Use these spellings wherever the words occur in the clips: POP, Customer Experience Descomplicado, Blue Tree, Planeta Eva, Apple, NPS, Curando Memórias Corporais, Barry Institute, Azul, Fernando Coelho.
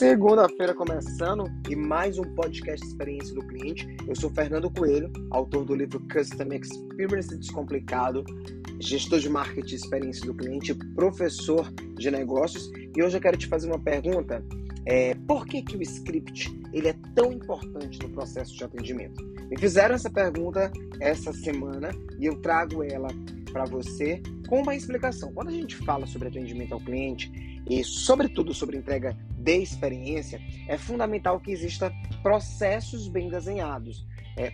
Segunda-feira começando e mais um podcast Experiência do Cliente. Eu sou Fernando Coelho, autor do livro Customer Experience Descomplicado, gestor de marketing e experiência do cliente, professor de negócios. E hoje eu quero te fazer uma pergunta. Por que o script ele é tão importante no processo de atendimento? Me fizeram essa pergunta essa semana e eu trago ela para você com uma explicação. Quando a gente fala sobre atendimento ao cliente e, sobretudo, sobre entrega de experiência, é fundamental que exista processos bem desenhados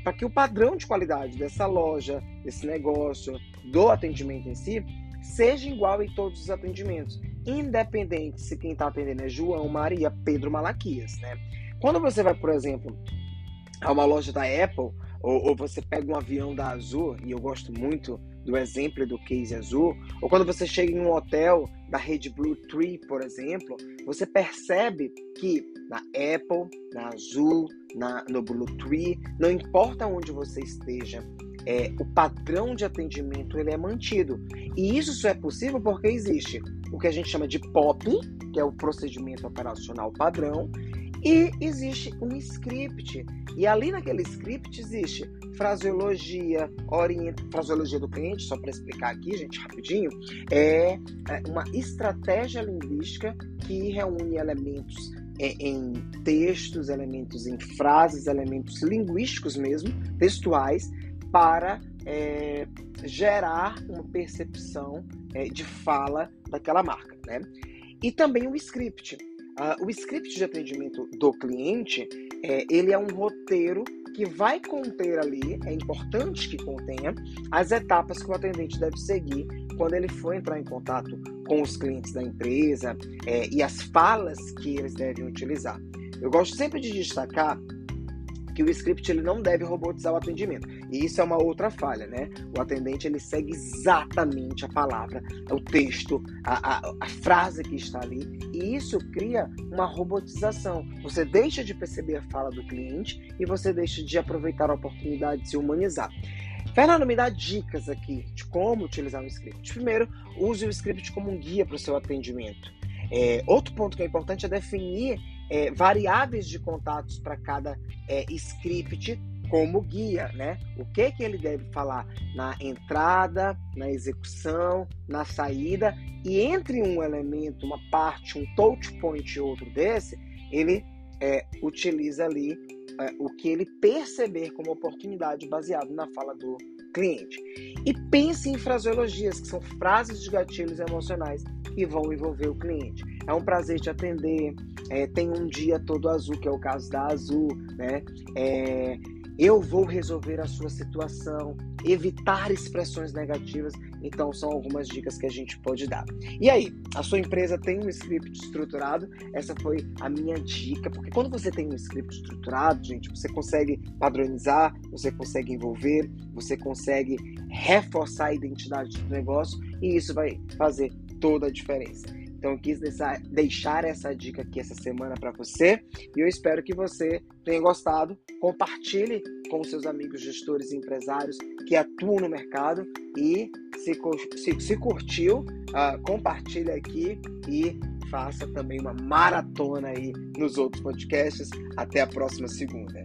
para que o padrão de qualidade dessa loja, desse negócio, do atendimento em si, seja igual em todos os atendimentos, independente se quem está atendendo é João, Maria, Pedro, Malaquias, né? Quando você vai, por exemplo, a uma loja da Apple, ou você pega um avião da Azul, e eu gosto muito do exemplo do case Azul, ou quando você chega em um hotel da rede Blue Tree, por exemplo, você percebe que na Apple, na Azul, no Blue Tree, não importa onde você esteja, o padrão de atendimento ele é mantido. E isso só é possível porque existe o que a gente chama de POP, que é o procedimento operacional padrão, e existe um script. E ali naquele script existe fraseologia do cliente, só para explicar aqui, gente, rapidinho, é uma estratégia linguística que reúne elementos em textos, elementos em frases, elementos linguísticos mesmo, textuais, para gerar uma percepção de fala daquela marca, né? E também o script. O script de atendimento do cliente, ele é um roteiro que vai conter ali, é importante que contenha, as etapas que o atendente deve seguir quando ele for entrar em contato com os clientes da empresa, e as falas que eles devem utilizar. Eu gosto sempre de destacar que o script ele não deve robotizar o atendimento. E isso é uma outra falha, né? O atendente ele segue exatamente a palavra, o texto, a frase que está ali. E isso cria uma robotização. Você deixa de perceber a fala do cliente e você deixa de aproveitar a oportunidade de se humanizar. Fernando, me dá dicas aqui de como utilizar o script. Primeiro, use o script como um guia para o seu atendimento. Outro ponto que é importante é definir variáveis de contatos para cada script como guia, né? O que ele deve falar na entrada, na execução, na saída, e entre um elemento, uma parte, um touch point e outro desse, ele utiliza ali o que ele perceber como oportunidade baseado na fala do cliente. E pense em fraseologias, que são frases de gatilhos emocionais que vão envolver o cliente. É um prazer te atender, tem um dia todo azul, que é o caso da Azul, né? Eu vou resolver a sua situação, evitar expressões negativas. Então, são algumas dicas que a gente pode dar. E aí, a sua empresa tem um script estruturado? Essa foi a minha dica, porque quando você tem um script estruturado, gente, você consegue padronizar, você consegue envolver, você consegue reforçar a identidade do negócio, e isso vai fazer toda a diferença. Então, eu quis deixar essa dica aqui essa semana para você, e eu espero que você tenha gostado. Compartilhe com seus amigos gestores e empresários que atuam no mercado, e se curtiu, compartilhe aqui e faça também uma maratona aí nos outros podcasts. Até a próxima segunda.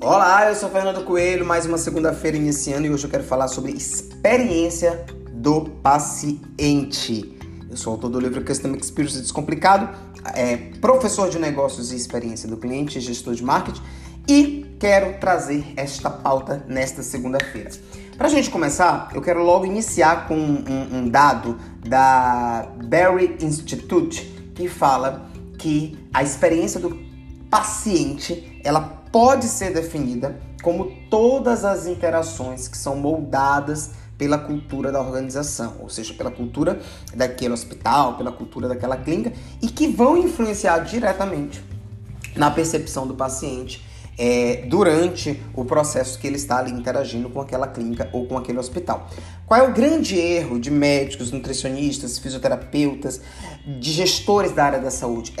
Olá, eu sou Fernando Coelho, mais uma segunda-feira iniciando, e hoje eu quero falar sobre experiência do paciente. Eu sou autor do livro Customer Experience Descomplicado, professor de negócios e experiência do cliente, gestor de marketing, e quero trazer esta pauta nesta segunda-feira. Para a gente começar, eu quero logo iniciar com um dado da Barry Institute, que fala que a experiência do paciente, ela pode ser definida como todas as interações que são moldadas pela cultura da organização, ou seja, pela cultura daquele hospital, pela cultura daquela clínica, e que vão influenciar diretamente na percepção do paciente durante o processo que ele está ali interagindo com aquela clínica ou com aquele hospital. Qual é o grande erro de médicos, nutricionistas, fisioterapeutas, de gestores da área da saúde?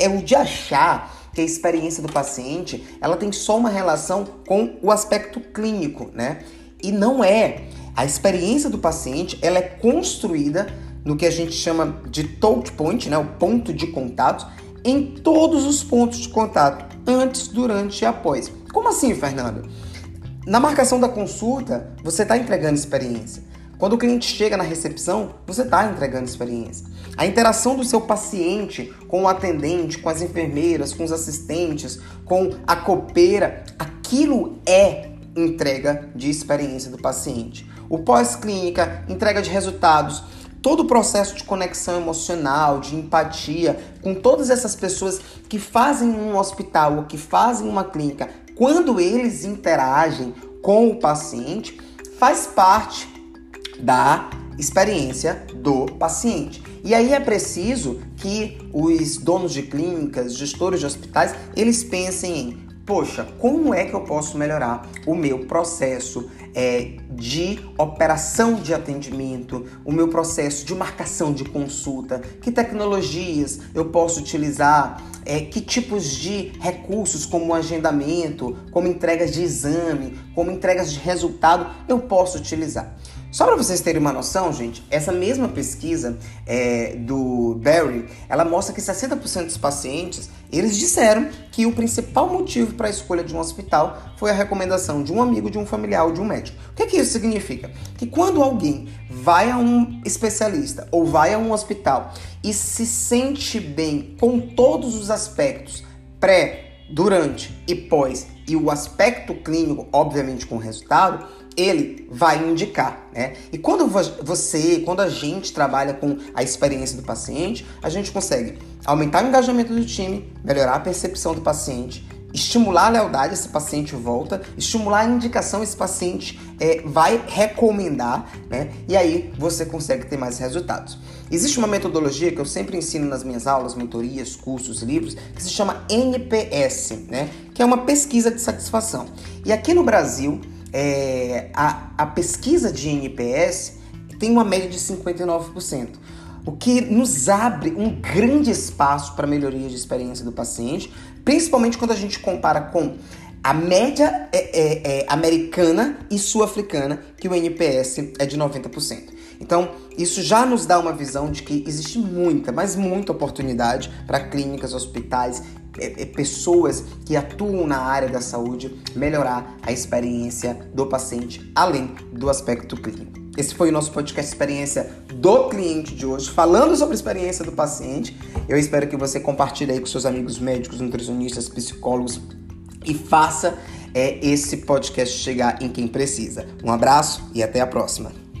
É o de achar que a experiência do paciente, ela tem só uma relação com o aspecto clínico, né? E não é. A experiência do paciente, ela é construída no que a gente chama de touch point, né, o ponto de contato, em todos os pontos de contato, antes, durante e após. Como assim, Fernando? Na marcação da consulta, você está entregando experiência. Quando o cliente chega na recepção, você está entregando experiência. A interação do seu paciente com o atendente, com as enfermeiras, com os assistentes, com a copeira, aquilo é entrega de experiência do paciente. O pós-clínica, entrega de resultados, todo o processo de conexão emocional, de empatia, com todas essas pessoas que fazem um hospital ou que fazem uma clínica, quando eles interagem com o paciente, faz parte da experiência do paciente. E aí é preciso que os donos de clínicas, gestores de hospitais, eles pensem em, poxa, como é que eu posso melhorar o meu processo de operação de atendimento, o meu processo de marcação de consulta, que tecnologias eu posso utilizar, que tipos de recursos como agendamento, como entregas de exame, como entregas de resultado eu posso utilizar. Só para vocês terem uma noção, gente, essa mesma pesquisa do Barry, ela mostra que 60% dos pacientes, eles disseram que o principal motivo para a escolha de um hospital foi a recomendação de um amigo, de um familiar ou de um médico. O que é que isso significa? Que quando alguém vai a um especialista ou vai a um hospital e se sente bem com todos os aspectos pré, durante e pós, e o aspecto clínico, obviamente, com o resultado, ele vai indicar, né? E quando a gente trabalha com a experiência do paciente, a gente consegue aumentar o engajamento do time, melhorar a percepção do paciente, estimular a lealdade, esse paciente volta, estimular a indicação, esse paciente vai recomendar, né? E aí você consegue ter mais resultados. Existe uma metodologia que eu sempre ensino nas minhas aulas, mentorias, cursos, livros, que se chama NPS, né? Que é uma pesquisa de satisfação. E aqui no Brasil, a pesquisa de NPS tem uma média de 59%, o que nos abre um grande espaço para melhoria de experiência do paciente, principalmente quando a gente compara com a média americana e sul-africana, que o NPS é de 90%. Então, isso já nos dá uma visão de que existe muita, mas muita oportunidade para clínicas, hospitais, pessoas que atuam na área da saúde melhorar a experiência do paciente além do aspecto clínico. Esse foi o nosso podcast Experiência do Cliente de hoje, falando sobre a experiência do paciente. Eu espero que você compartilhe aí com seus amigos médicos, nutricionistas, psicólogos e faça esse podcast chegar em quem precisa. Um abraço e até a próxima.